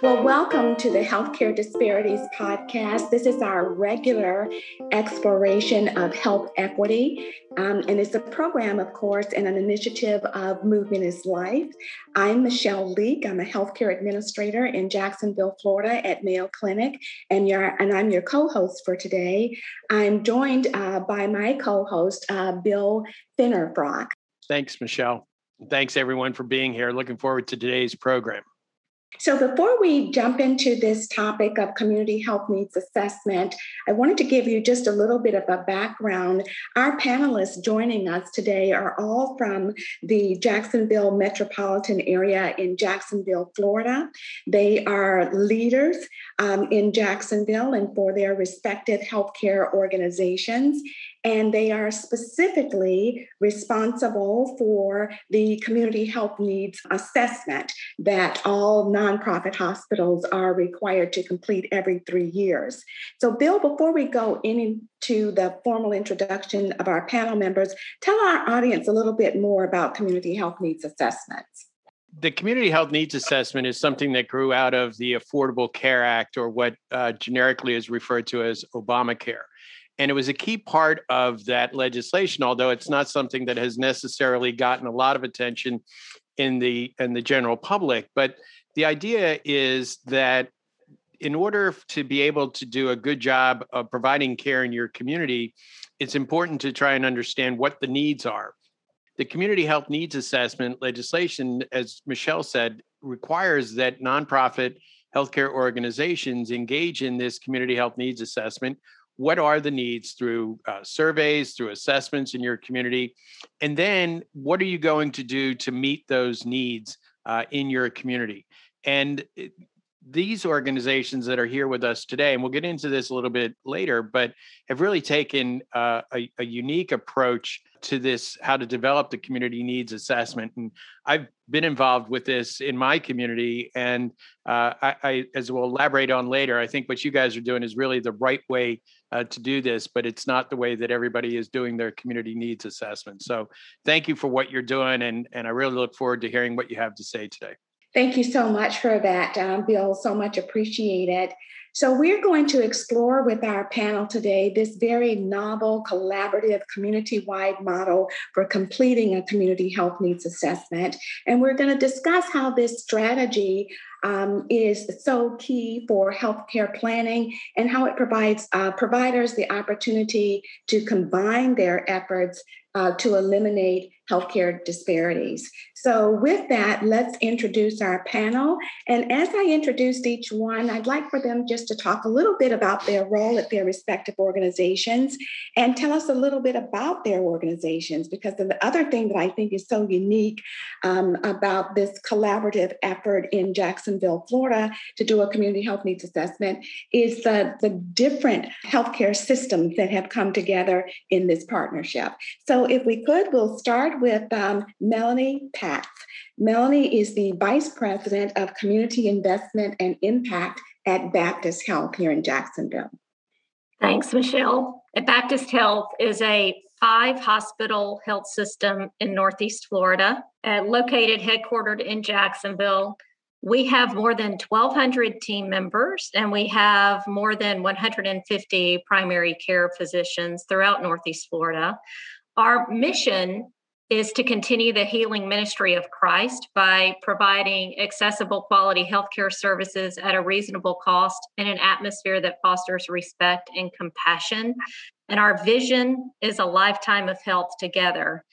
Well, welcome to the Healthcare Disparities Podcast. This is our regular exploration of health equity, and it's a program, of course, and an initiative of Movement is Life. I'm Michelle Leake. I'm a healthcare administrator in Jacksonville, Florida at Mayo Clinic, and I'm your co-host for today. I'm joined by my co-host, Bill Finnerbrock. Thanks, Michelle. Thanks, everyone, for being here. Looking forward to today's program. So before we jump into this topic of community health needs assessment, I wanted to give you just a little bit of a background. Our panelists joining us today are all from the Jacksonville metropolitan area in Jacksonville, Florida. They are leaders in Jacksonville and for their respective healthcare organizations. And they are specifically responsible for the community health needs assessment that all nonprofit hospitals are required to complete every 3 years. So, Bill, before we go into the formal introduction of our panel members, tell our audience a little bit more about community health needs assessments. The community health needs assessment is something that grew out of the Affordable Care Act, or what generically is referred to as Obamacare. And it was a key part of that legislation, although it's not something that has necessarily gotten a lot of attention in the general public. But the idea is that in order to be able to do a good job of providing care in your community, it's important to try and understand what the needs are. The community health needs assessment legislation, as Michelle said, requires that nonprofit healthcare organizations engage in this community health needs assessment. What are the needs through surveys, through assessments in your community? And then what are you going to do to meet those needs in your community? And these organizations that are here with us today, and we'll get into this a little bit later, but have really taken a unique approach to this, how to develop the community needs assessment. And I've been involved with this in my community. And I, as we'll elaborate on later, I think what you guys are doing is really the right way to do this, but it's not the way that everybody is doing their community needs assessment. So thank you for what you're doing. And I really look forward to hearing what you have to say today. Thank you so much for that, Bill. So much appreciated. So we're going to explore with our panel today this very novel, collaborative, community-wide model for completing a community health needs assessment. And we're going to discuss how this strategy is so key for healthcare planning and how it provides providers the opportunity to combine their efforts to eliminate healthcare disparities. So with that, let's introduce our panel. And as I introduced each one, I'd like for them just to talk a little bit about their role at their respective organizations and tell us a little bit about their organizations, because the other thing that I think is so unique about this collaborative effort in Jacksonville, Florida, to do a community health needs assessment is the different healthcare systems that have come together in this partnership. So if we could, we'll start with Melanie Pack. Melanie is the Vice President of Community Investment and Impact at Baptist Health here in Jacksonville. Thanks, Michelle. At Baptist Health is a 5-hospital health system in Northeast Florida, located, headquartered in Jacksonville. We have more than 1,200 team members, and we have more than 150 primary care physicians throughout Northeast Florida. Our mission is to continue the healing ministry of Christ by providing accessible quality healthcare services at a reasonable cost in an atmosphere that fosters respect and compassion. And our vision is a lifetime of health together.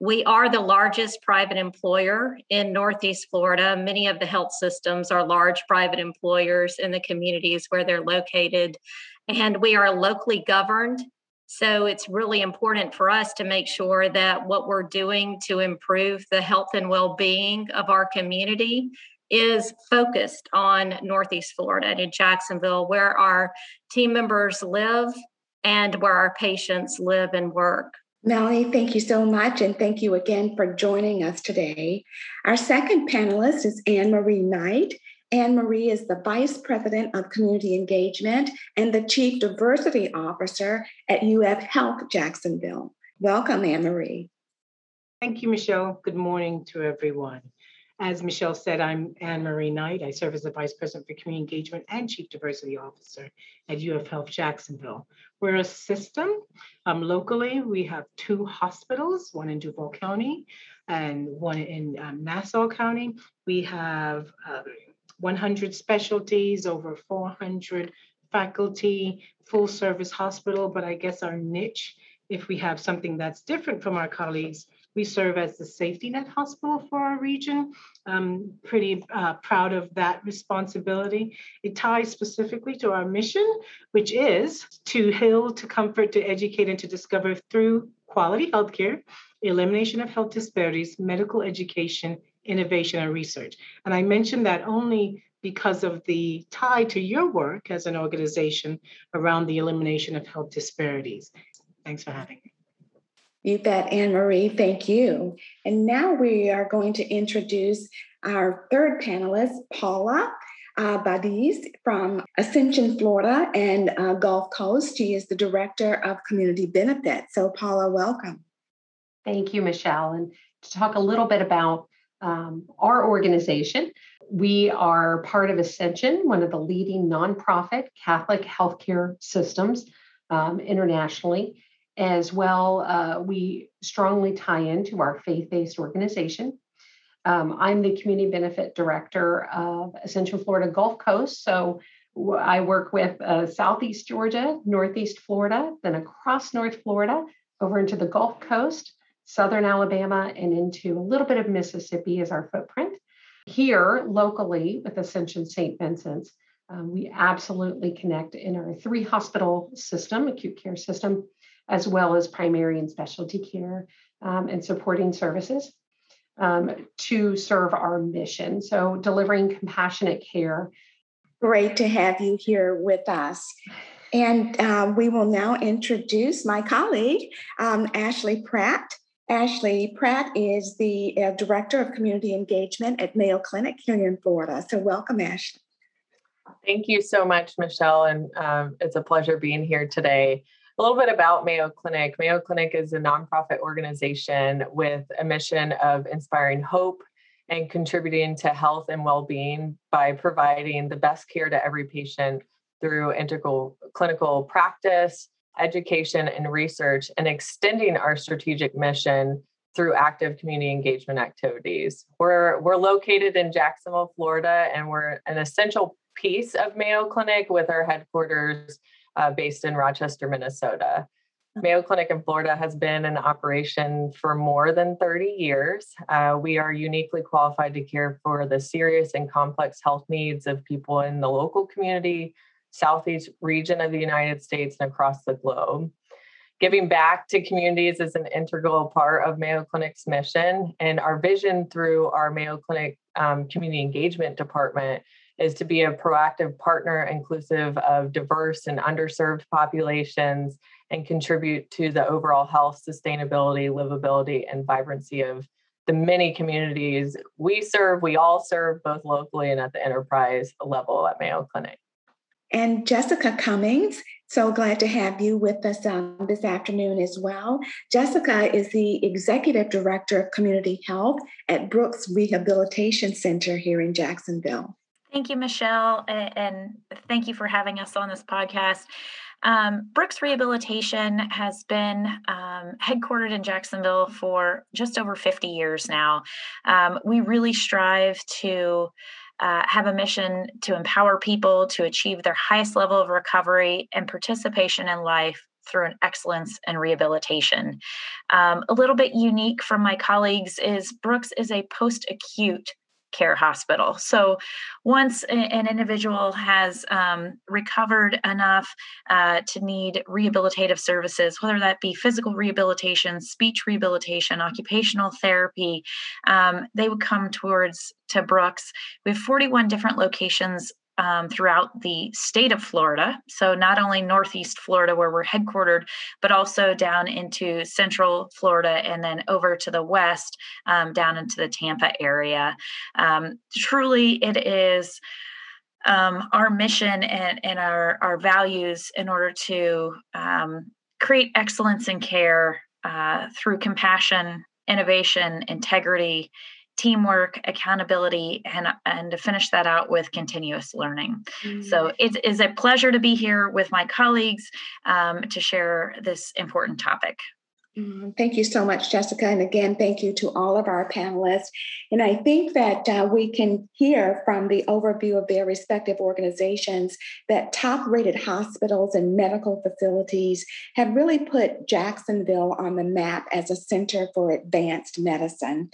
We are the largest private employer in Northeast Florida. Many of the health systems are large private employers in the communities where they're located, and we are locally governed. So it's really important for us to make sure that what we're doing to improve the health and well-being of our community is focused on Northeast Florida and in Jacksonville, where our team members live and where our patients live and work. Melanie, thank you so much, and thank you again for joining us today. Our second panelist is Anne-Marie Knight. Anne-Marie is the Vice President of Community Engagement and the Chief Diversity Officer at UF Health Jacksonville. Welcome, Anne-Marie. Thank you, Michelle. Good morning to everyone. As Michelle said, I'm Anne-Marie Knight. I serve as the Vice President for Community Engagement and Chief Diversity Officer at UF Health Jacksonville. We're a system. Locally, we have two hospitals, one in Duval County and one in Nassau County. We have 100 specialties, over 400 faculty, full service hospital, but I guess our niche, if we have something that's different from our colleagues, we serve as the safety net hospital for our region. I'm pretty proud of that responsibility. It ties specifically to our mission, which is to heal, to comfort, to educate, and to discover through quality healthcare, elimination of health disparities, medical education, innovation, and research. And I mentioned that only because of the tie to your work as an organization around the elimination of health disparities. Thanks for having me. You bet, Anne-Marie, thank you. And now we are going to introduce our third panelist, Paula Badiz from Ascension, Florida and Gulf Coast. She is the Director of Community Benefits. So Paula, welcome. Thank you, Michelle. And to talk a little bit about our organization, we are part of Ascension, one of the leading nonprofit Catholic healthcare systems internationally. As well, we strongly tie into our faith-based organization. I'm the Community Benefit Director of Ascension Florida Gulf Coast. So I work with Southeast Georgia, Northeast Florida, then across North Florida, over into the Gulf Coast, Southern Alabama, and into a little bit of Mississippi as our footprint. Here locally with Ascension St. Vincent's, we absolutely connect in our three-hospital system, acute care system, as well as primary and specialty care and supporting services to serve our mission. So delivering compassionate care. Great to have you here with us. And we will now introduce my colleague, Ashley Pratt. Ashley Pratt is the Director of Community Engagement at Mayo Clinic here in Florida. So welcome, Ashley. Thank you so much, Michelle. And it's a pleasure being here today. A little bit about Mayo Clinic. Mayo Clinic is a nonprofit organization with a mission of inspiring hope and contributing to health and well-being by providing the best care to every patient through integral clinical practice, education, and research, and extending our strategic mission through active community engagement activities. We're located in Jacksonville, Florida, and we're an essential piece of Mayo Clinic with our headquarters based in Rochester, Minnesota. Mayo Clinic in Florida has been in operation for more than 30 years. We are uniquely qualified to care for the serious and complex health needs of people in the local community, Southeast region of the United States, and across the globe. Giving back to communities is an integral part of Mayo Clinic's mission, and our vision through our Mayo Clinic Community Engagement Department is to be a proactive partner inclusive of diverse and underserved populations and contribute to the overall health, sustainability, livability, and vibrancy of the many communities we serve. We all serve both locally and at the enterprise level at Mayo Clinic. And Jessica Cummings, so glad to have you with us this afternoon as well. Jessica is the Executive Director of Community Health at Brooks Rehabilitation Center here in Jacksonville. Thank you, Michelle, and thank you for having us on this podcast. Brooks Rehabilitation has been headquartered in Jacksonville for just over 50 years now. We really strive to have a mission to empower people to achieve their highest level of recovery and participation in life through an excellence in rehabilitation. A little bit unique from my colleagues is Brooks is a post-acute care hospital. So once an individual has recovered enough to need rehabilitative services, whether that be physical rehabilitation, speech rehabilitation, occupational therapy, they would come to Brooks. We have 41 different locations throughout the state of Florida. So not only Northeast Florida where we're headquartered, but also down into Central Florida and then over to the west, down into the Tampa area. Truly it is our mission and our values in order to create excellence in care through compassion, innovation, integrity, teamwork, accountability, and to finish that out with continuous learning. So it is a pleasure to be here with my colleagues to share this important topic. Thank you so much, Jessica. And again, thank you to all of our panelists. And I think that we can hear from the overview of their respective organizations that top-rated hospitals and medical facilities have really put Jacksonville on the map as a center for advanced medicine.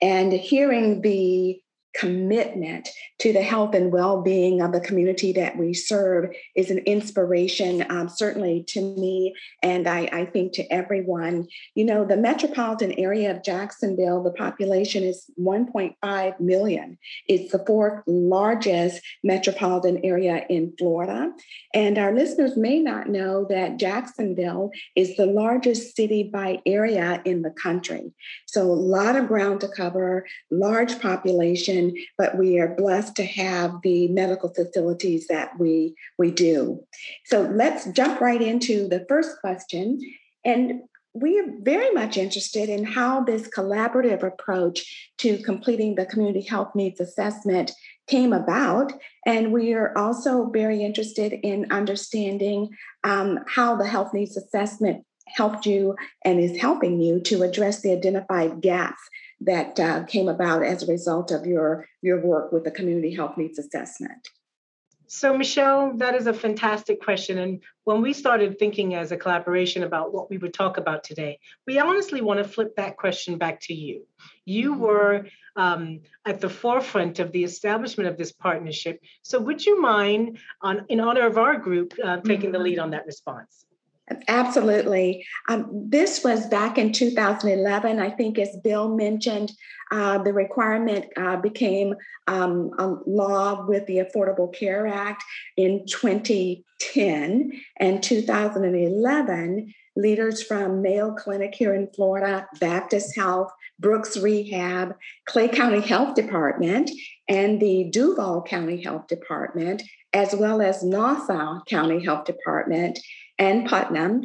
And hearing the commitment to the health and well-being of the community that we serve is an inspiration, certainly to me, and I think to everyone. You know, the metropolitan area of Jacksonville, the population is 1.5 million. It's the fourth largest metropolitan area in Florida. And our listeners may not know that Jacksonville is the largest city by area in the country. So a lot of ground to cover, large population, but we are blessed to have the medical facilities that we do. So let's jump right into the first question. And we are very much interested in how this collaborative approach to completing the Community Health Needs Assessment came about. And we are also very interested in understanding how the Health Needs Assessment helped you and is helping you to address the identified gaps that came about as a result of your work with the Community Health Needs Assessment? So, Michelle, that is a fantastic question. And when we started thinking as a collaboration about what we would talk about today, we honestly want to flip that question back to you. You were at the forefront of the establishment of this partnership. So would you mind, in honor of our group, taking the lead on that response? Absolutely. This was back in 2011. I think, as Bill mentioned, the requirement became a law with the Affordable Care Act in 2010 and 2011. Leaders from Mayo Clinic here in Florida, Baptist Health, Brooks Rehab, Clay County Health Department, and the Duval County Health Department, as well as Nassau County Health Department, and Putnam,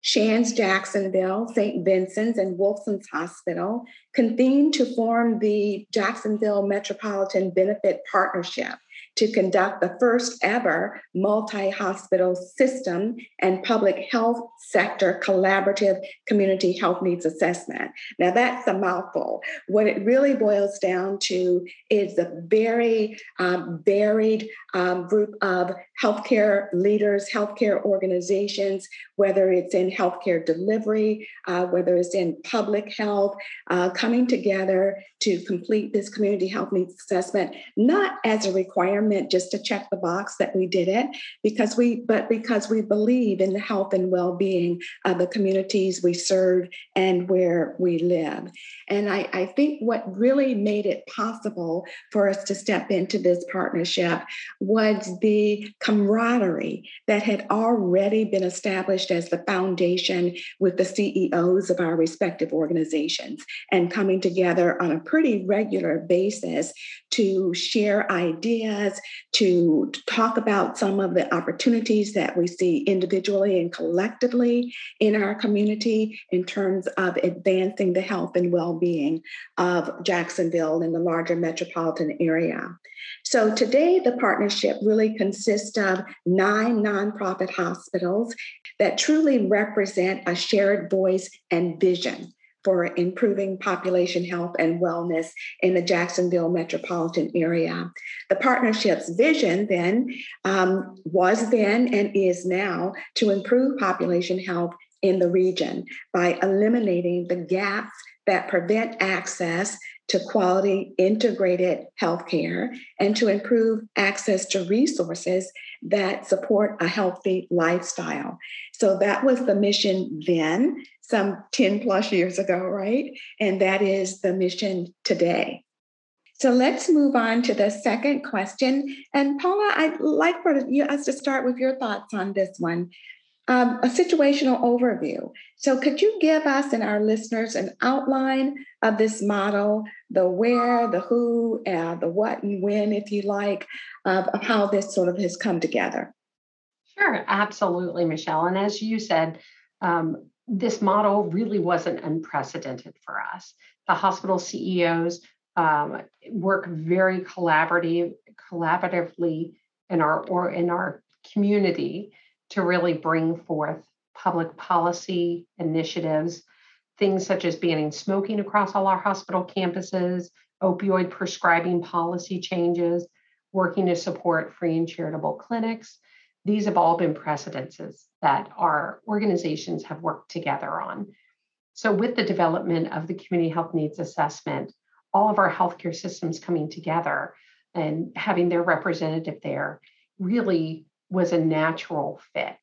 Shands Jacksonville, St. Vincent's, and Wolfson's Hospital convened to form the Jacksonville Metropolitan Benefit Partnership to conduct the first ever multi-hospital system and public health sector collaborative community health needs assessment. Now that's a mouthful. What it really boils down to is a very varied group of healthcare leaders, healthcare organizations, whether it's in healthcare delivery, whether it's in public health, coming together to complete this community health needs assessment, not as a requirement just to check the box that we did it, because we believe in the health and well-being of the communities we serve and where we live. And I think what really made it possible for us to step into this partnership was the camaraderie that had already been established as the foundation with the CEOs of our respective organizations, and coming together on a pretty regular basis to share ideas, to talk about some of the opportunities that we see individually and collectively in our community in terms of advancing the health and well-being of Jacksonville and the larger metropolitan area. So today, the partnership really consists of 9 nonprofit hospitals that truly represent a shared voice and vision for improving population health and wellness in the Jacksonville metropolitan area. The partnership's vision then was then and is now to improve population health in the region by eliminating the gaps that prevent access to quality integrated healthcare and to improve access to resources that support a healthy lifestyle. So that was the mission then, some 10 plus years ago, right? And that is the mission today. So let's move on to the second question. And Paula, I'd like for us to start with your thoughts on this one, a situational overview. So could you give us and our listeners an outline of this model, the where, the who, the what and when, if you like, of how this sort of has come together? Sure, absolutely, Michelle. And as you said, this model really wasn't unprecedented for us. The hospital CEOs work very collaboratively in our community to really bring forth public policy initiatives, things such as banning smoking across all our hospital campuses, opioid prescribing policy changes, working to support free and charitable clinics. These have all been precedences that our organizations have worked together on. So with the development of the Community Health Needs Assessment, all of our healthcare systems coming together and having their representative there really was a natural fit.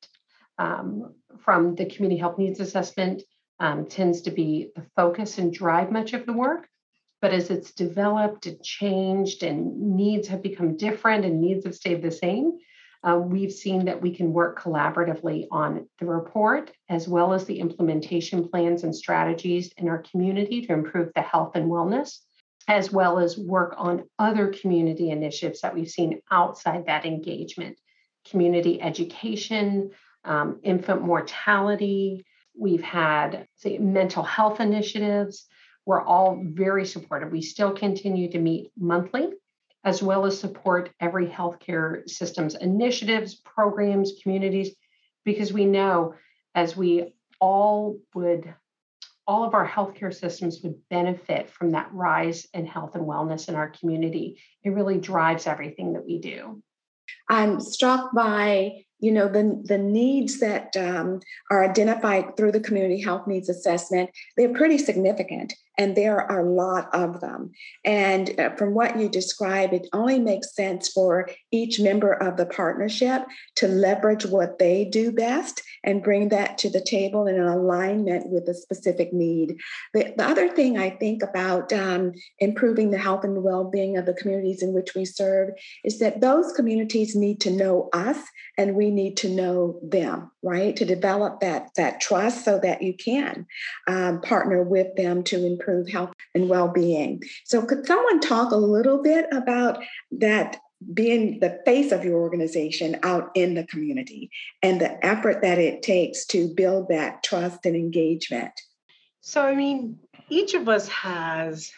From the Community Health Needs Assessment tends to be the focus and drive much of the work, but as it's developed and changed and needs have become different and needs have stayed the same, we've seen that we can work collaboratively on the report as well as the implementation plans and strategies in our community to improve the health and wellness, as well as work on other community initiatives that we've seen outside that engagement. Community education, infant mortality, we've had mental health initiatives. We're all very supportive. We still continue to meet monthly, as well as support every healthcare system's initiatives, programs, communities, because we know as we all would, all of our healthcare systems would benefit from that rise in health and wellness in our community. It really drives everything that we do. I'm struck by, the needs that are identified through the Community Health Needs Assessment. They're pretty significant, and there are a lot of them. And from what you describe, it only makes sense for each member of the partnership to leverage what they do best and bring that to the table in alignment with the specific need. The other thing I think about improving the health and well-being of the communities in which we serve is that those communities need to know us and we need to know them, right? To develop that trust so that you can partner with them to improve health and well-being. So could someone talk a little bit about that being the face of your organization out in the community and the effort that it takes to build that trust and engagement? So, each of us has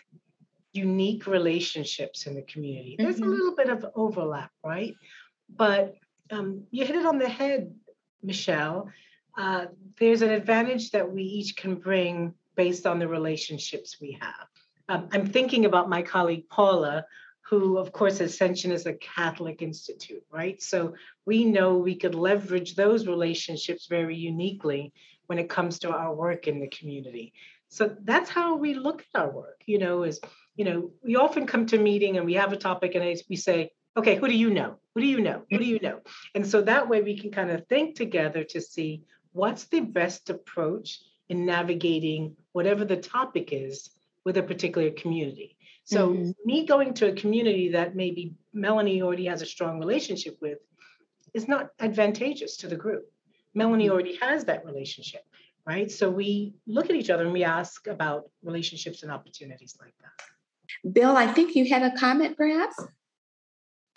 unique relationships in the community. There's a little bit of overlap, right? But you hit it on the head, Michelle. There's an advantage that we each can bring based on the relationships we have. I'm thinking about my colleague, Paula, who, of course, Ascension is a Catholic institute, right? So we know we could leverage those relationships very uniquely when it comes to our work in the community. So that's how we look at our work, we often come to a meeting and we have a topic and we say, okay, who do you know? Who do you know? Who do you know? And so that way we can kind of think together to see what's the best approach in navigating whatever the topic is with a particular community. So me going to a community that maybe Melanie already has a strong relationship with is not advantageous to the group. Melanie already has that relationship, right? So we look at each other and we ask about relationships and opportunities like that. Bill, I think you had a comment perhaps?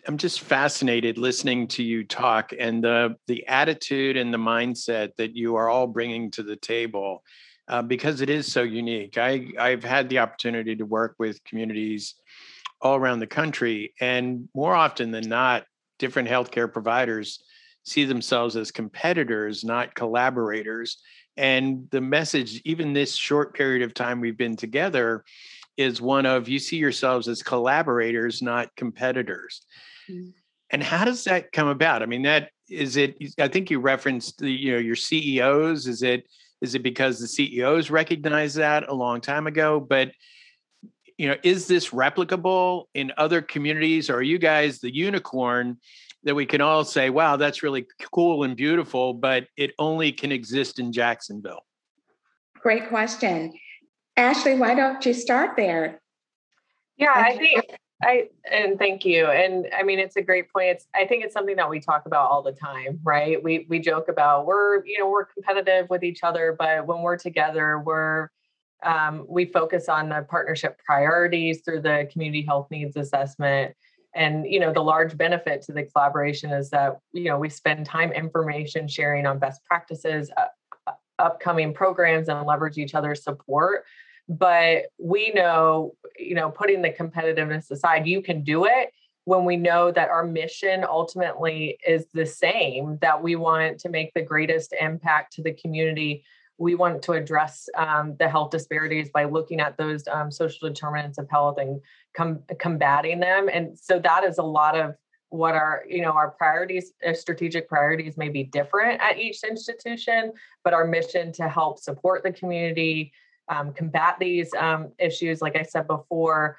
I'm just fascinated listening to you talk and the attitude and the mindset that you are all bringing to the table. Because it is so unique. I've had the opportunity to work with communities all around the country, and more often than not, different healthcare providers see themselves as competitors, not collaborators. And the message, even this short period of time we've been together, is one of you see yourselves as collaborators, not competitors. Mm-hmm. And how does that come about? I think you referenced your CEOs. Is it because the CEOs recognized that a long time ago? But, is this replicable in other communities? Or are you guys the unicorn that we can all say, wow, that's really cool and beautiful, but it only can exist in Jacksonville? Great question. Ashley, why don't you start there? Yeah, and thank you. And it's a great point. I think it's something that we talk about all the time, right? We joke about we're competitive with each other, but when we're together, we focus on the partnership priorities through the Community Health Needs Assessment. And, the large benefit to the collaboration is that, we spend time information sharing on best practices, upcoming programs and leverage each other's support. But we know, you know, putting the competitiveness aside, you can do it when we know that our mission ultimately is the same, that we want to make the greatest impact to the community. We want to address the health disparities by looking at those social determinants of health and combating them. And so that is a lot of what our, you know, our priorities, our strategic priorities may be different at each institution, but our mission to help support the community, combat these issues, like I said before,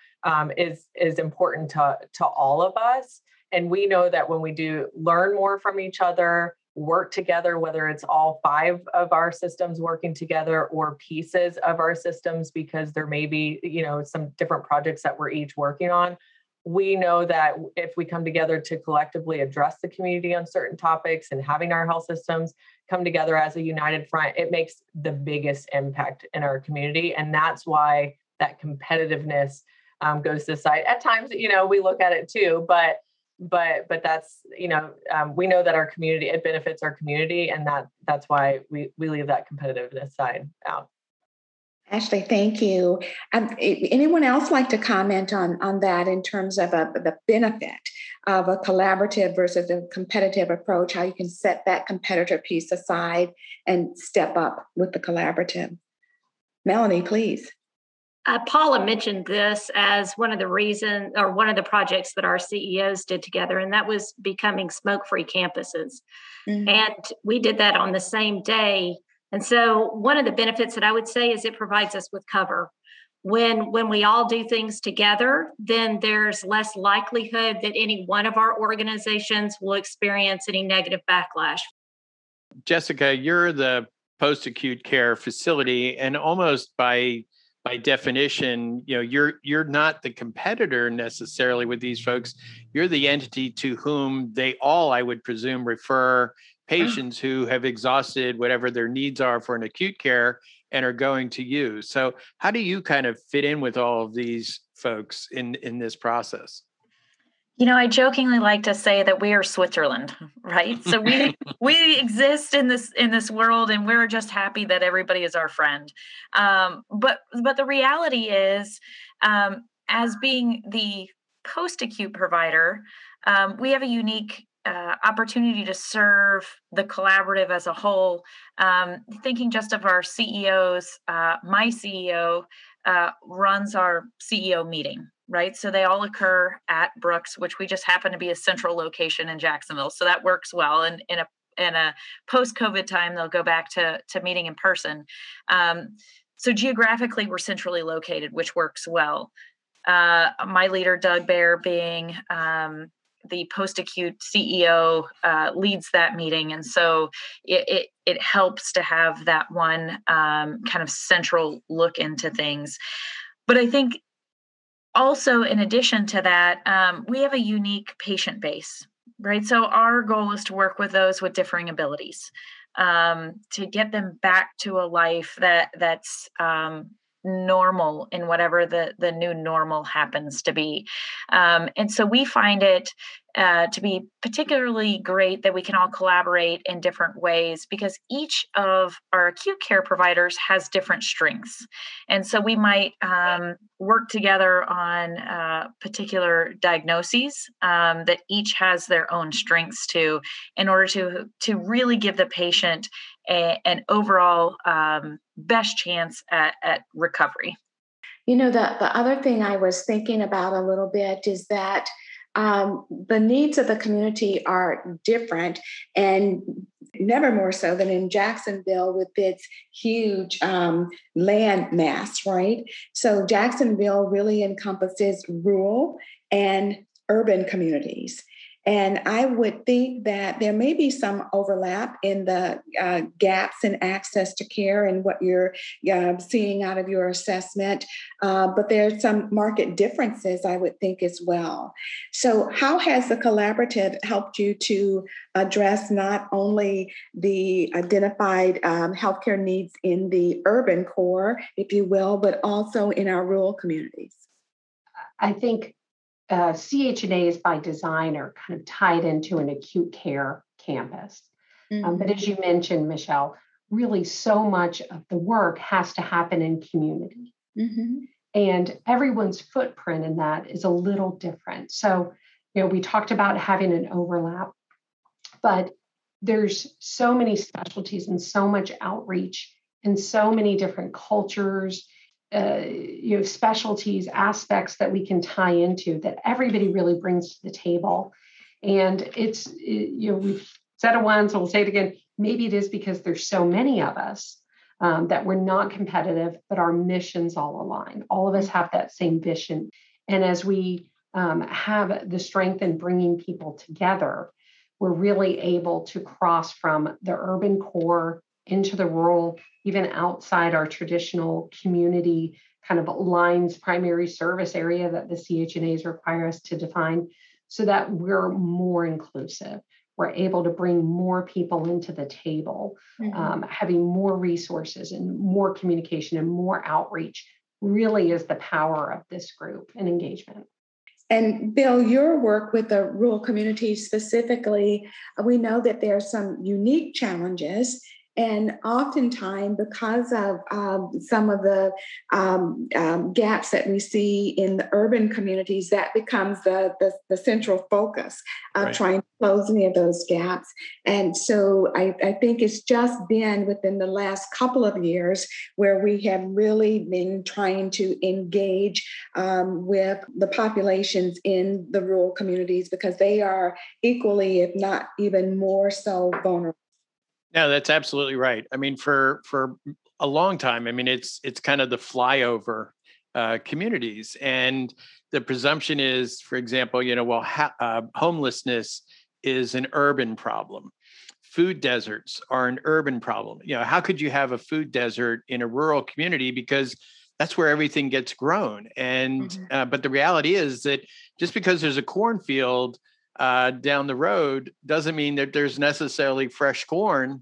is important to all of us. And we know that when we do learn more from each other, work together, whether it's all five of our systems working together or pieces of our systems, because there may be, you know, some different projects that we're each working on. We know that if we come together to collectively address the community on certain topics and having our health systems come together as a united front, it makes the biggest impact in our community. And that's why that competitiveness goes to the side. At times, you know, we look at it too, but that's, you know, we know that our community, it benefits our community, and that's why we leave that competitiveness side out. Ashley, thank you. Anyone else like to comment on that in terms of the benefit of a collaborative versus a competitive approach, how you can set that competitor piece aside and step up with the collaborative? Melanie, please. Paula mentioned this as one of the reasons, or one of the projects that our CEOs did together, and that was becoming smoke-free campuses. Mm-hmm. And we did that on the same day. And so one of the benefits that I would say is it provides us with cover. When we all do things together, then there's less likelihood that any one of our organizations will experience any negative backlash. Jessica, you're the post-acute care facility, and almost by definition, you know, you're not the competitor necessarily with these folks. You're the entity to whom they all, I would presume, refer patients who have exhausted whatever their needs are for an acute care and are going to you. So how do you kind of fit in with all of these folks in this process? You know, I jokingly like to say that we are Switzerland, right? So we exist in this world, and we're just happy that everybody is our friend. But the reality is, as being the post-acute provider, we have a unique opportunity to serve the collaborative as a whole. Thinking just of our CEOs, my CEO runs our CEO meeting, right? So they all occur at Brooks, which we just happen to be a central location in Jacksonville. So that works well. And in a post-COVID time, they'll go back to meeting in person. So geographically, we're centrally located, which works well. My leader, Doug Baer, being the post-acute CEO, leads that meeting. And so it helps to have that one kind of central look into things. But I think also, in addition to that, we have a unique patient base, right? So our goal is to work with those with differing abilities, to get them back to a life that's normal in whatever the new normal happens to be. And so we find it to be particularly great that we can all collaborate in different ways, because each of our acute care providers has different strengths. And so we might work together on particular diagnoses that each has their own strengths to, in order to really give the patient an overall best chance at recovery. You know, the other thing I was thinking about a little bit is that the needs of the community are different, and never more so than in Jacksonville with its huge land mass, right? So Jacksonville really encompasses rural and urban communities. And I would think that there may be some overlap in the gaps in access to care and what you're seeing out of your assessment, but there's some market differences, I would think, as well. So how has the collaborative helped you to address not only the identified healthcare needs in the urban core, if you will, but also in our rural communities? I think CHNA is by design, or kind of tied into an acute care campus. Mm-hmm. But as you mentioned, Michelle, really so much of the work has to happen in community. Mm-hmm. And everyone's footprint in that is a little different. So, you know, we talked about having an overlap, but there's so many specialties and so much outreach and so many different cultures, you know, specialties, aspects that we can tie into that everybody really brings to the table. And it's, you know, we've said it once, and we'll say it again. Maybe it is because there's so many of us that we're not competitive, but our missions all align. All of us have that same vision. And as we have the strength in bringing people together, we're really able to cross from the urban core into the rural, even outside our traditional community kind of lines, primary service area that the CHNAs require us to define, so that we're more inclusive. We're able to bring more people into the table, mm-hmm. Having more resources and more communication and more outreach really is the power of this group and engagement. And Bill, your work with the rural community specifically, we know that there are some unique challenges. And oftentimes, because of some of the gaps that we see in the urban communities, that becomes the central focus of right. trying to close any of those gaps. And so I think it's just been within the last couple of years where we have really been trying to engage with the populations in the rural communities, because they are equally, if not even more so, vulnerable. No, that's absolutely right. I mean, for a long time, I mean, it's kind of the flyover communities. And the presumption is, for example, you know, well, homelessness is an urban problem. Food deserts are an urban problem. You know, how could you have a food desert in a rural community? Because that's where everything gets grown. And mm-hmm. But the reality is that just because there's a cornfield down the road doesn't mean that there's necessarily fresh corn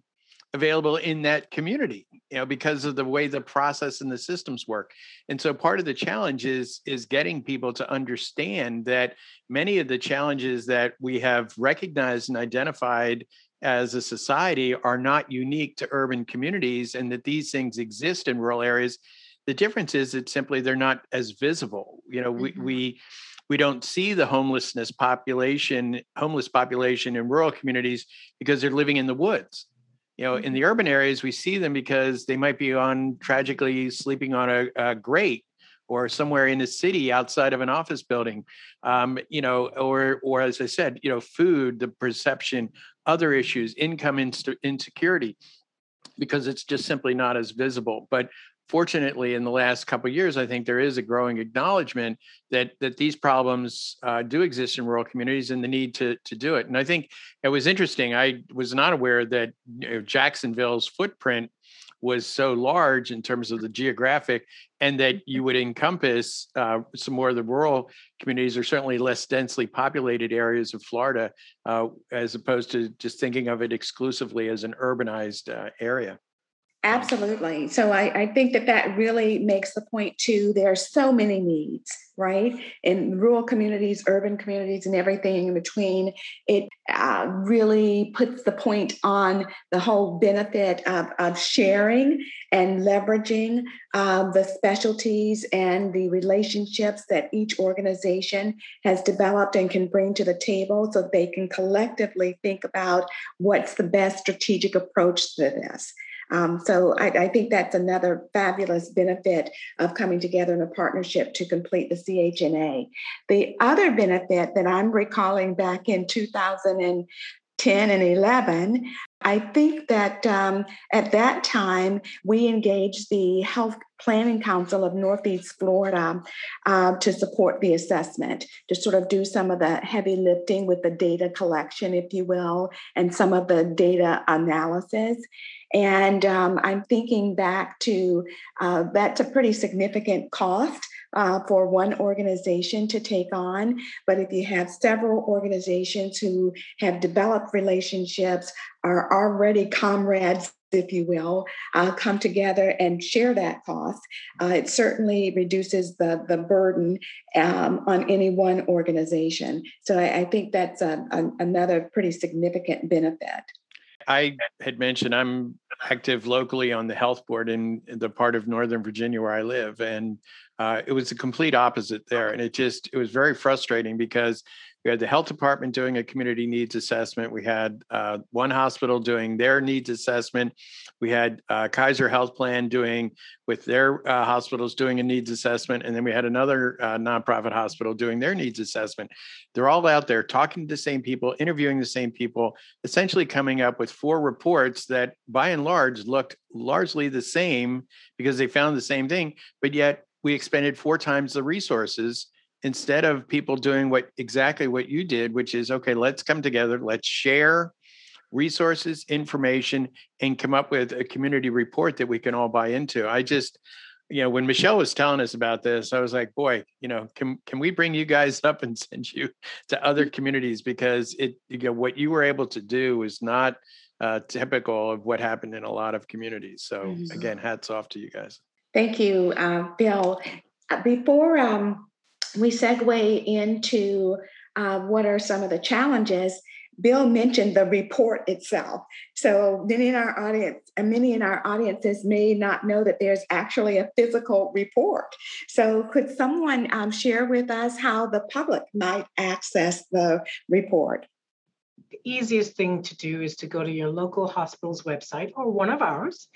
available in that community, you know, because of the way the process and the systems work. And so part of the challenge is getting people to understand that many of the challenges that we have recognized and identified as a society are not unique to urban communities, and that these things exist in rural areas. The difference is that simply they're not as visible. You know, mm-hmm. We don't see the homeless population in rural communities because they're living in the woods. You know, in the urban areas, we see them because they might be tragically sleeping on a grate or somewhere in the city outside of an office building. You know, or as I said, you know, food, the perception, other issues, income insecurity, because it's just simply not as visible. But fortunately, in the last couple of years, I think there is a growing acknowledgement that these problems do exist in rural communities and the need to do it. And I think it was interesting. I was not aware that, you know, Jacksonville's footprint was so large in terms of the geographic, and that you would encompass some more of the rural communities, or certainly less densely populated areas of Florida, as opposed to just thinking of it exclusively as an urbanized area. Absolutely. So I think that really makes the point too. There are so many needs, right? In rural communities, urban communities, and everything in between. It really puts the point on the whole benefit of sharing and leveraging the specialties and the relationships that each organization has developed and can bring to the table, so they can collectively think about what's the best strategic approach to this. So I think that's another fabulous benefit of coming together in a partnership to complete the CHNA. The other benefit that I'm recalling back in 2010 and 11, I think that at that time, we engaged the Health Planning Council of Northeast Florida to support the assessment, to sort of do some of the heavy lifting with the data collection, if you will, and some of the data analysis. And I'm thinking back to that's a pretty significant cost for one organization to take on. But if you have several organizations who have developed relationships, are already comrades, if you will, come together and share that cost, it certainly reduces the burden on any one organization. So I think that's another pretty significant benefit. I had mentioned I'm active locally on the health board in the part of Northern Virginia where I live. And it was the complete opposite there. And it was very frustrating because we had the health department doing a community needs assessment. We had one hospital doing their needs assessment. We had Kaiser Health Plan doing with their hospitals doing a needs assessment. And then we had another nonprofit hospital doing their needs assessment. They're all out there talking to the same people, interviewing the same people, essentially coming up with four reports that by and large looked largely the same because they found the same thing, but yet we expended 4 times the resources instead of people doing exactly what you did, which is, okay, let's come together, let's share resources, information, and come up with a community report that we can all buy into. I just, when Michelle was telling us about this, I was like, boy, can we bring you guys up and send you to other communities? Because what you were able to do was not typical of what happened in a lot of communities. So again, hats off to you guys. Thank you, Bill. Before we segue into what are some of the challenges, Bill mentioned the report itself. So many in our audiences may not know that there's actually a physical report. So could someone share with us how the public might access the report? The easiest thing to do is to go to your local hospital's website or one of ours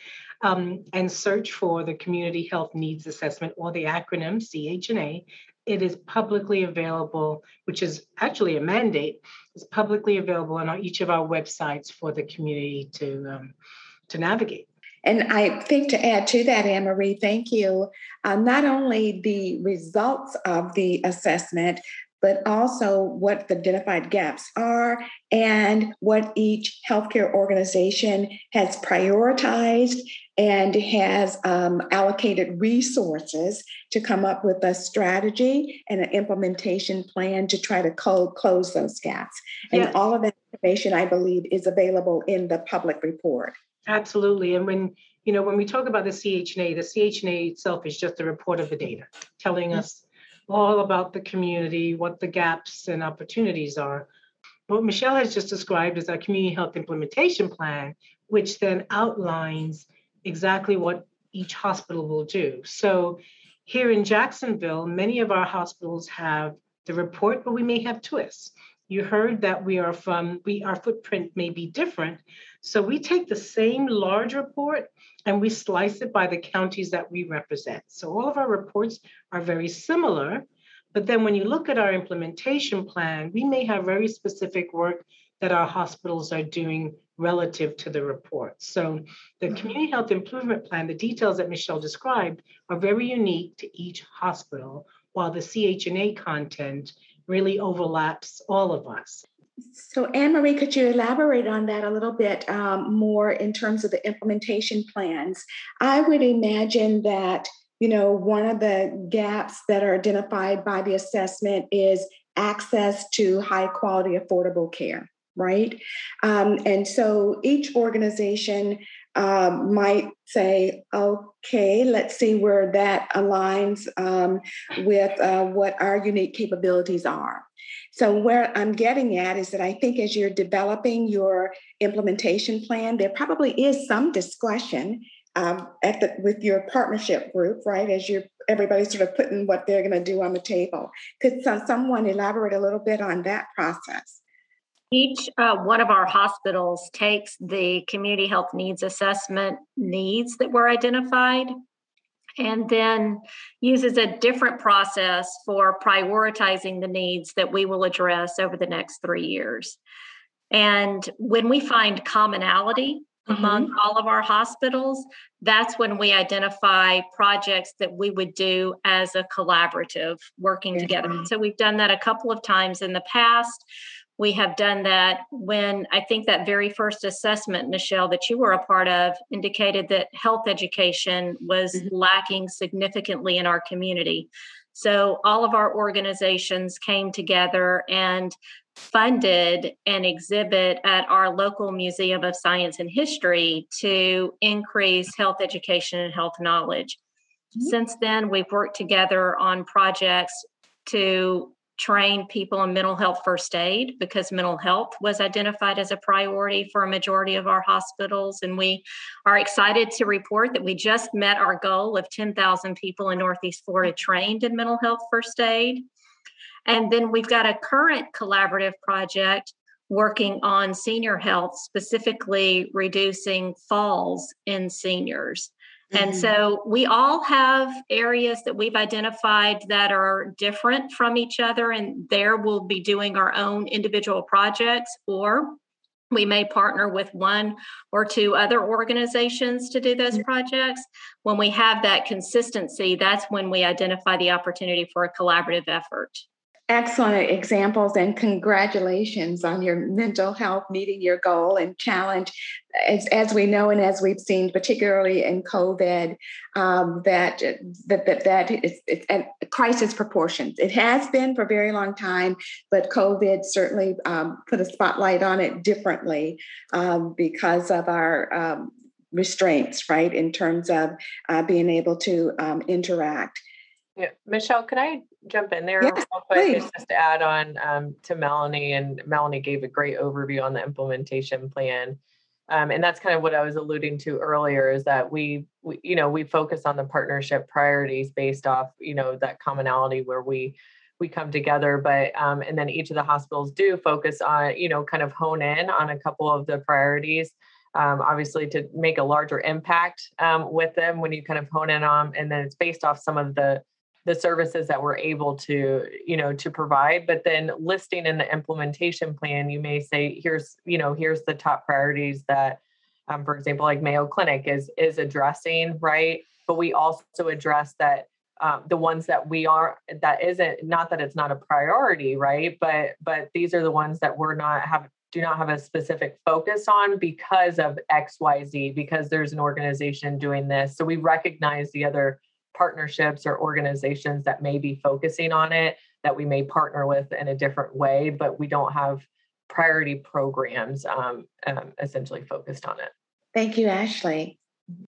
and search for the Community Health Needs Assessment, or the acronym CHNA. It is publicly available, which is actually a mandate. It's publicly available on each of our websites for the community to navigate. And I think to add to that, Anne-Marie, thank you. Not only the results of the assessment, but also what the identified gaps are and what each healthcare organization has prioritized and has allocated resources to come up with a strategy and an implementation plan to try to close those gaps. Yes. And all of that information, I believe, is available in the public report. Absolutely. And when we talk about the CHNA itself is just a report of the data telling us all about the community, what the gaps and opportunities are. What Michelle has just described is our community health implementation plan, which then outlines exactly what each hospital will do. So here in Jacksonville, many of our hospitals have the report, but we may have twists. You heard that our footprint may be different. So we take the same large report and we slice it by the counties that we represent. So all of our reports are very similar, but then when you look at our implementation plan, we may have very specific work that our hospitals are doing relative to the report. So the Community Health Improvement Plan, the details that Michelle described, are very unique to each hospital, while the CHNA content really overlaps all of us. So Anne-Marie, could you elaborate on that a little bit more in terms of the implementation plans? I would imagine that, one of the gaps that are identified by the assessment is access to high quality, affordable care, right? And so each organization might say, okay, let's see where that aligns with what our unique capabilities are. So where I'm getting at is that I think as you're developing your implementation plan, there probably is some discussion with your partnership group, right? As everybody's sort of putting what they're going to do on the table. Could someone elaborate a little bit on that process? Each one of our hospitals takes the community health needs assessment needs that were identified and then uses a different process for prioritizing the needs that we will address over the next 3 years. And when we find commonality among all of our hospitals, that's when we identify projects that we would do as a collaborative working together. So we've done that a couple of times in the past. We have done that when I think that very first assessment, Michelle, that you were a part of indicated that health education was lacking significantly in our community. So all of our organizations came together and funded an exhibit at our local Museum of Science and History to increase health education and health knowledge. Since then, we've worked together on projects to train people in mental health first aid, because mental health was identified as a priority for a majority of our hospitals. And we are excited to report that we just met our goal of 10,000 people in Northeast Florida trained in mental health first aid. And then we've got a current collaborative project working on senior health, specifically reducing falls in seniors. And so we all have areas that we've identified that are different from each other, and there we'll be doing our own individual projects, or we may partner with one or two other organizations to do those projects. When we have that consistency, that's when we identify the opportunity for a collaborative effort. Excellent examples, and congratulations on your mental health meeting your goal and challenge. As we know and as we've seen, particularly in COVID, that it's at crisis proportions. It has been for a very long time, but COVID certainly put a spotlight on it differently because of our restraints, right, in terms of being able to interact. Yeah. Michelle, can I jump in there real quick? Please. Just to add on to Melanie, and Melanie gave a great overview on the implementation plan. And that's kind of what I was alluding to earlier, is that we focus on the partnership priorities based off, that commonality where we come together, but, and then each of the hospitals do focus on, kind of hone in on a couple of the priorities, obviously to make a larger impact with them when you kind of hone in on, and then it's based off some of the services that we're able to, to provide, but then listing in the implementation plan, you may say, here's the top priorities that, for example, like Mayo Clinic is addressing, right? But we also address that the ones that we are, that isn't, not that it's not a priority, right? But these are the ones that we're not do not have a specific focus on because of XYZ, because there's an organization doing this. So we recognize the other partnerships or organizations that may be focusing on it, that we may partner with in a different way, but we don't have priority programs essentially focused on it. Thank you, Ashley.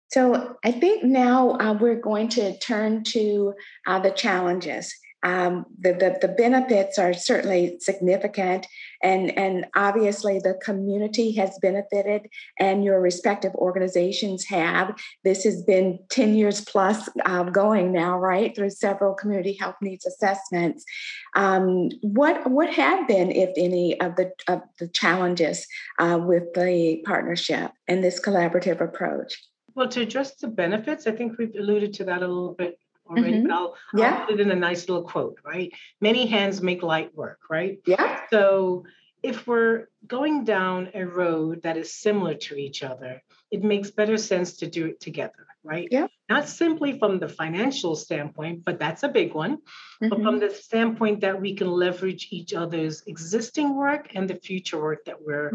So I think now we're going to turn to the challenges. The benefits are certainly significant, and obviously the community has benefited, and your respective organizations have. This has been 10 years plus going now, right, through several community health needs assessments. What have been, if any, of the challenges with the partnership and this collaborative approach? Well, to address the benefits, I think we've alluded to that a little bit already, but I'll put it in a nice little quote, right? Many hands make light work, right? Yeah. So if we're going down a road that is similar to each other, it makes better sense to do it together, right? Yeah. Not simply from the financial standpoint, but that's a big one, but from the standpoint that we can leverage each other's existing work and the future work that we're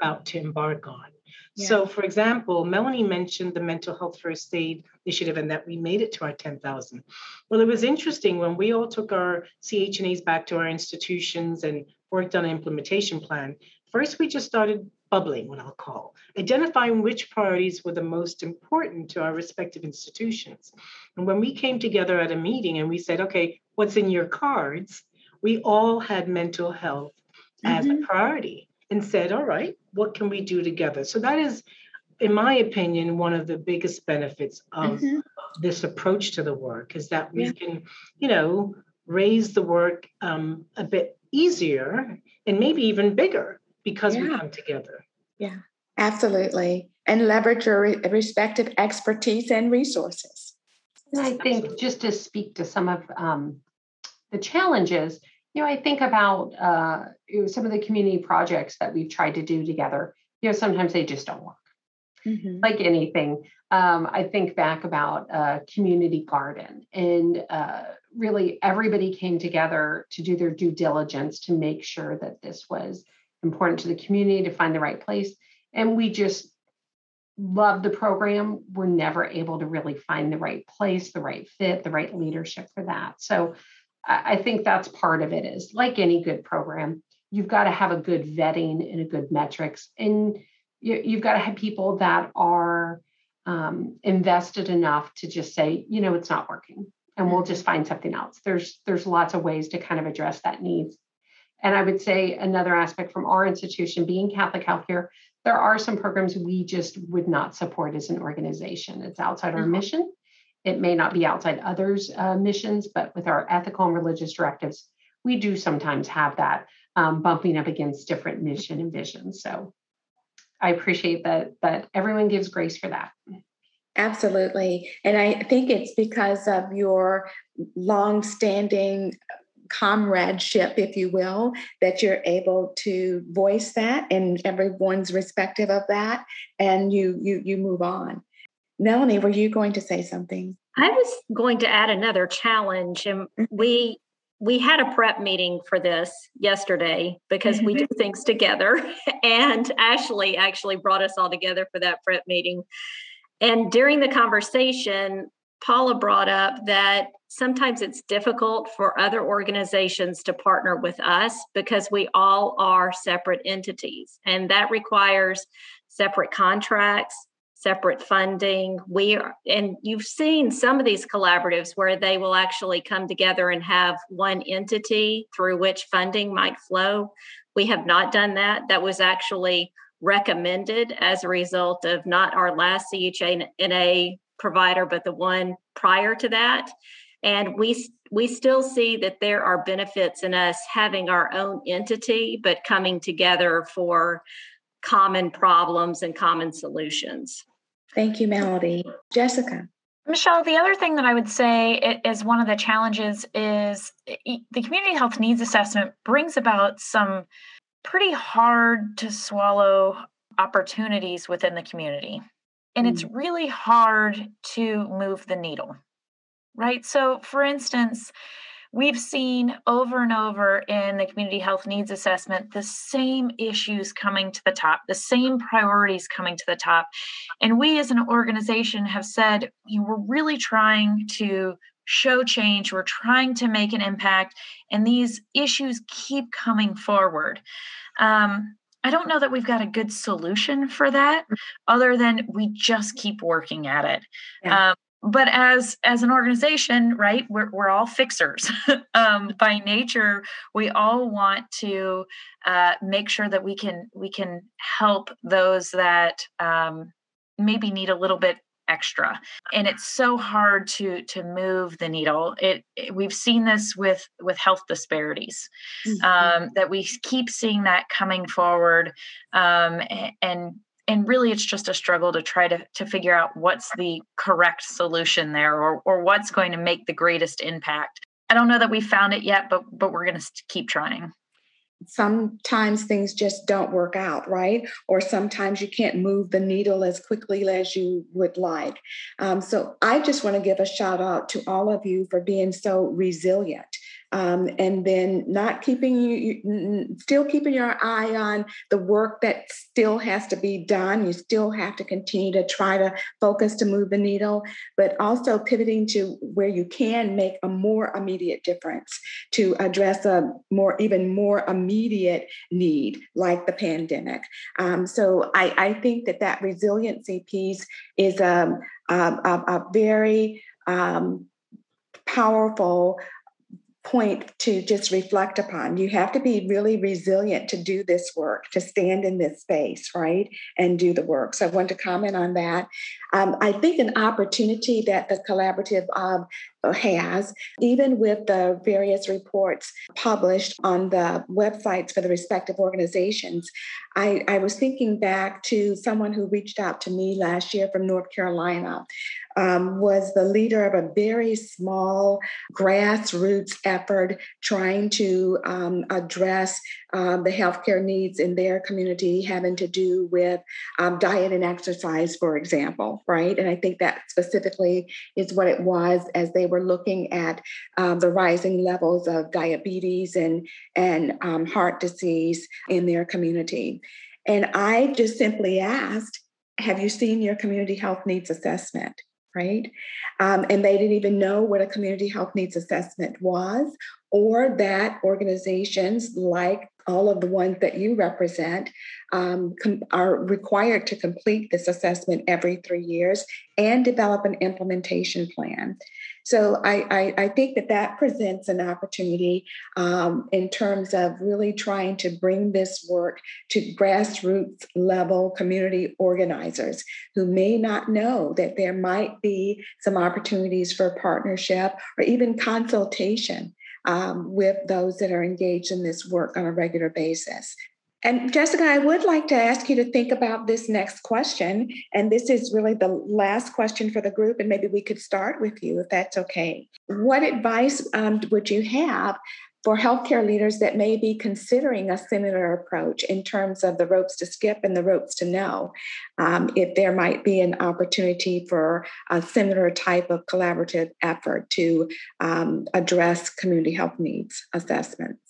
about to embark on. Yeah. So, for example, Melanie mentioned the mental health first aid initiative and that we made it to our 10,000. Well, it was interesting when we all took our CHNAs back to our institutions and worked on an implementation plan. First, we just started bubbling, what I'll call, identifying which priorities were the most important to our respective institutions. And when we came together at a meeting and we said, okay, what's in your cards? We all had mental health as a priority, and said, all right, what can we do together? So that is, in my opinion, one of the biggest benefits of this approach to the work, is that we can, raise the work a bit easier and maybe even bigger because we come together. Yeah, absolutely. And leverage your respective expertise and resources. And I think just to speak to some of the challenges, I think about some of the community projects that we've tried to do together. Sometimes they just don't work. Like anything, I think back about community garden, and really everybody came together to do their due diligence to make sure that this was important to the community, to find the right place. And we just love the program. We're never able to really find the right place, the right fit, the right leadership for that. So I think that's part of it, is like any good program, you've got to have a good vetting and a good metrics. And you've got to have people that are invested enough to just say, it's not working. and we'll just find something else. There's lots of ways to kind of address that need. And I would say another aspect from our institution, being Catholic Healthcare, there are some programs we just would not support as an organization. It's outside our mission. It may not be outside others' missions, but with our ethical and religious directives, we do sometimes have that bumping up against different mission and visions. So I appreciate that everyone gives grace for that. Absolutely. And I think it's because of your longstanding comradeship, if you will, that you're able to voice that, and everyone's respective of that, and you move on. Melanie, were you going to say something? I was going to add another challenge, and we had a prep meeting for this yesterday because we do things together, and Ashley actually brought us all together for that prep meeting. And during the conversation, Paula brought up that sometimes it's difficult for other organizations to partner with us because we all are separate entities, and that requires separate contracts, separate funding. And you've seen some of these collaboratives where they will actually come together and have one entity through which funding might flow. We have not done that. That was actually recommended as a result of not our last CHNA provider, but the one prior to that. And we still see that there are benefits in us having our own entity, but coming together for common problems and common solutions. Thank you, Melody. Jessica. Michelle, the other thing that I would say is one of the challenges is the Community Health Needs Assessment brings about some pretty hard to swallow opportunities within the community. And it's really hard to move the needle, right? So for instance, we've seen over and over in the Community Health Needs Assessment, the same issues coming to the top, the same priorities coming to the top. And we as an organization have said, we're really trying to show change, we're trying to make an impact, and these issues keep coming forward. I don't know that we've got a good solution for that, other than we just keep working at it. Yeah. But as an organization, right, we're all fixers. By nature, we all want to make sure that we can help those that maybe need a little bit extra. And it's so hard to move the needle. We've seen this with health disparities, that we keep seeing that coming forward. And really it's just a struggle to try to figure out what's the correct solution there, or what's going to make the greatest impact. I don't know that we found it yet, but we're going to keep trying. Sometimes things just don't work out, right? Or sometimes you can't move the needle as quickly as you would like. So I just want to give a shout out to all of you for being so resilient. And then still keeping your eye on the work that still has to be done. You still have to continue to try to focus to move the needle, but also pivoting to where you can make a more immediate difference to address even more immediate need like the pandemic. So I think that resiliency piece is a very powerful point to just reflect upon. You have to be really resilient to do this work, to stand in this space, right, and do the work. So I wanted to comment on that. I think an opportunity that the collaborative has, even with the various reports published on the websites for the respective organizations, I was thinking back to someone who reached out to me last year from North Carolina, was the leader of a very small grassroots effort trying to address the healthcare needs in their community, having to do with diet and exercise, for example, right? And I think that specifically is what it was as they were looking at the rising levels of diabetes and heart disease in their community. And I just simply asked, have you seen your community health needs assessment? Right? And they didn't even know what a community health needs assessment was, or that organizations like all of the ones that you represent are required to complete this assessment every 3 years and develop an implementation plan. So I think that presents an opportunity in terms of really trying to bring this work to grassroots level community organizers who may not know that there might be some opportunities for partnership or even consultation with those that are engaged in this work on a regular basis. And Jessica, I would like to ask you to think about this next question. And this is really the last question for the group. And maybe we could start with you if that's okay. What advice would you have for healthcare leaders that may be considering a similar approach in terms of the ropes to skip and the ropes to know, if there might be an opportunity for a similar type of collaborative effort to address community health needs assessments?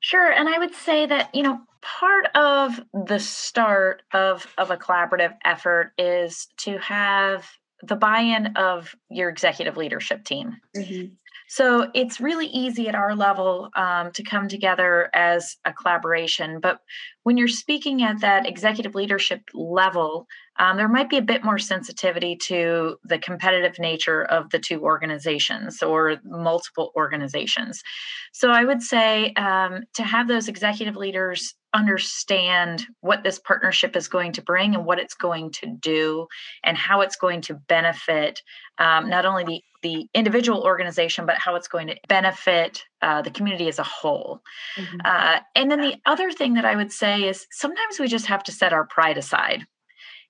Sure. And I would say that, you know, part of the start of a collaborative effort is to have the buy-in of your executive leadership team. Mm-hmm. So it's really easy at our level to come together as a collaboration. But when you're speaking at that executive leadership level, there might be a bit more sensitivity to the competitive nature of the two organizations or multiple organizations. So I would say to have those executive leaders understand what this partnership is going to bring and what it's going to do and how it's going to benefit not only the individual organization, but how it's going to benefit the community as a whole. Mm-hmm. And then the other thing that I would say is sometimes we just have to set our pride aside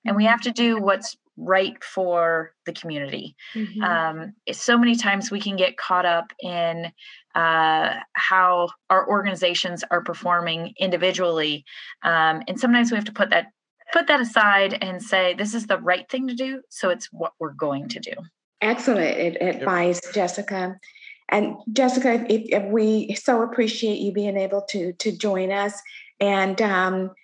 and we have to do what's right for the community. Mm-hmm. So many times we can get caught up in how our organizations are performing individually. And sometimes we have to put that aside and say, this is the right thing to do. So it's what we're going to do. Excellent advice, yep. Jessica. And Jessica, if we so appreciate you being able to join us. And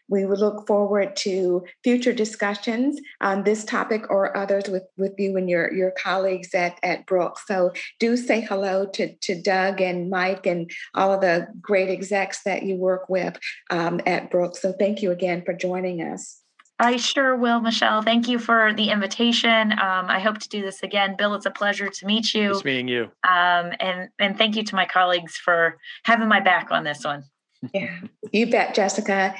we would look forward to future discussions on this topic or others with you and your colleagues at Brooks. So do say hello to Doug and Mike and all of the great execs that you work with at Brooks. So thank you again for joining us. I sure will, Michelle. Thank you for the invitation. I hope to do this again. Bill, it's a pleasure to meet you. Nice meeting you. And thank you to my colleagues for having my back on this one. Yeah, you bet, Jessica.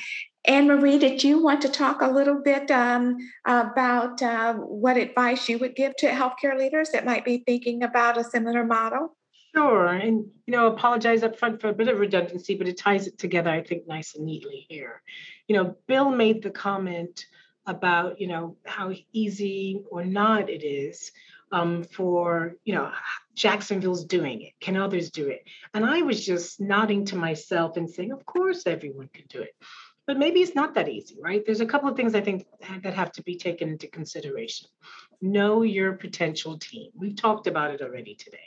Anne-Marie, did you want to talk a little bit about what advice you would give to healthcare leaders that might be thinking about a similar model? Sure. And, you know, apologize up front for a bit of redundancy, but it ties it together, I think, nice and neatly here. You know, Bill made the comment about, you know, how easy or not it is for, you know, Jacksonville's doing it. Can others do it? And I was just nodding to myself and saying, of course, everyone can do it. But maybe it's not that easy, right? There's a couple of things I think that have to be taken into consideration. Know your potential team. We've talked about it already today,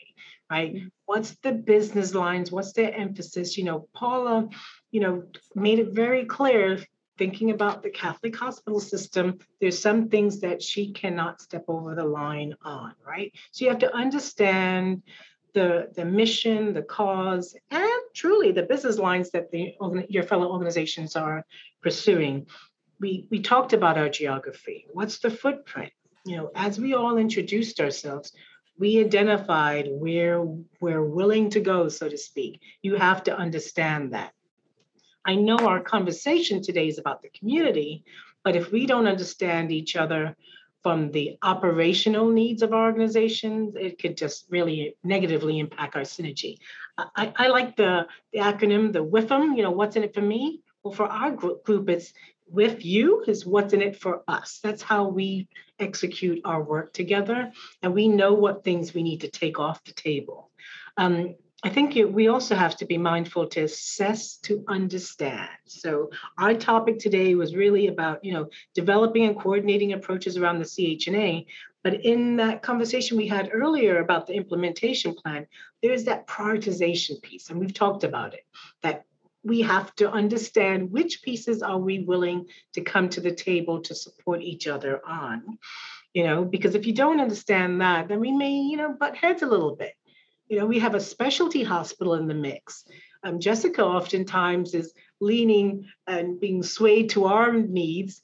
right? Mm-hmm. What's the business lines? What's their emphasis? You know, Paula, you know, made it very clear, thinking about the Catholic hospital system, there's some things that she cannot step over the line on, right? So you have to understand the mission, the cause, and truly the business lines that your fellow organizations are pursuing. We talked about our geography. What's the footprint? You know, as we all introduced ourselves, we identified where we're willing to go, so to speak. You have to understand that. I know our conversation today is about the community, but if we don't understand each other from the operational needs of our organizations, it could just really negatively impact our synergy. I like the acronym, the WIFM, you know, what's in it for me? Well, for our group, it's with you is what's in it for us. That's how we execute our work together. And we know what things we need to take off the table. I think we also have to be mindful to assess to understand. So our topic today was really about, you know, developing and coordinating approaches around the CHNA. But in that conversation we had earlier about the implementation plan, there's that prioritization piece, and we've talked about it, that we have to understand which pieces are we willing to come to the table to support each other on, you know, because if you don't understand that, then we may, you know, butt heads a little bit. You know, we have a specialty hospital in the mix. Jessica oftentimes is leaning and being swayed to our needs,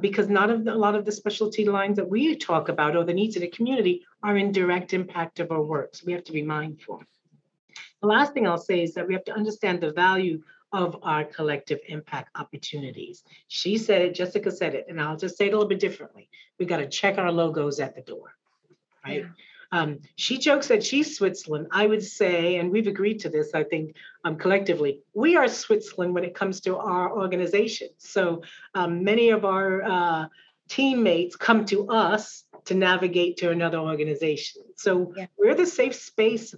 because not of the, a lot of the specialty lines that we talk about or the needs of the community are in direct impact of our work. So we have to be mindful. The last thing I'll say is that we have to understand the value of our collective impact opportunities. She said it, Jessica said it, and I'll just say it a little bit differently. We got to check our logos at the door, right? Yeah. She jokes that she's Switzerland. I would say, and we've agreed to this, I think, collectively, we are Switzerland when it comes to our organization. So many of our teammates come to us to navigate to another organization. So yeah. We're the safe space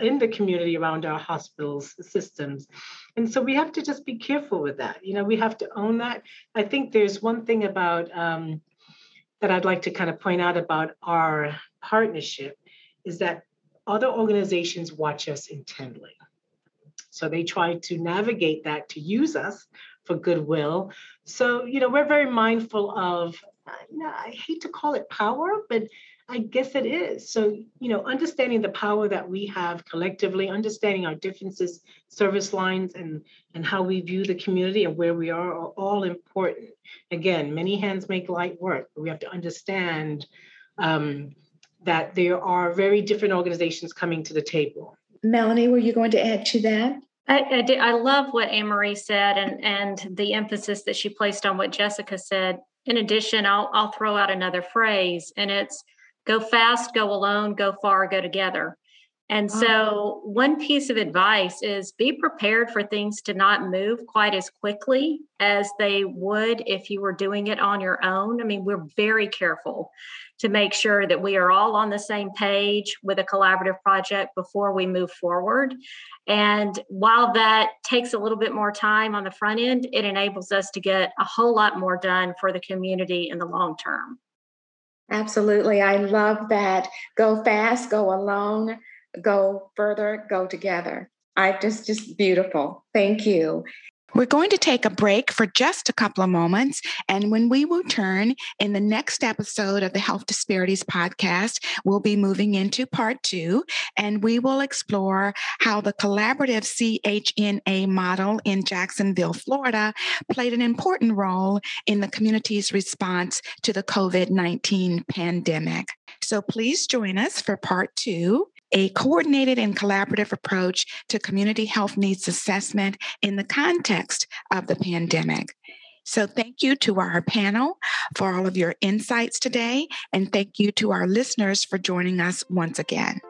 in the community around our hospitals systems. And so we have to just be careful with that. You know, we have to own that. I think there's one thing about that I'd like to kind of point out about our partnership is that other organizations watch us intently. So they try to navigate that to use us for goodwill. So, you know, we're very mindful of, you know, I hate to call it power, but I guess it is. So, you know, understanding the power that we have collectively, understanding our differences, service lines, and how we view the community and where we are all important. Again, many hands make light work, but we have to understand that there are very different organizations coming to the table. Melanie, were you going to add to that? I did. I love what Anne-Marie said and the emphasis that she placed on what Jessica said. In addition, I'll throw out another phrase, and it's go fast, go alone, go far, go together. And so one piece of advice is be prepared for things to not move quite as quickly as they would if you were doing it on your own. I mean, we're very careful to make sure that we are all on the same page with a collaborative project before we move forward. And while that takes a little bit more time on the front end, it enables us to get a whole lot more done for the community in the long term. Absolutely. I love that. Go fast, go alone, go further, go together. Just beautiful. Thank you. We're going to take a break for just a couple of moments. And when we return in the next episode of the Health Disparities Podcast, we'll be moving into part 2, and we will explore how the collaborative CHNA model in Jacksonville, Florida, played an important role in the community's response to the COVID-19 pandemic. So please join us for part 2. A coordinated and collaborative approach to community health needs assessment in the context of the pandemic. So thank you to our panel for all of your insights today, and thank you to our listeners for joining us once again.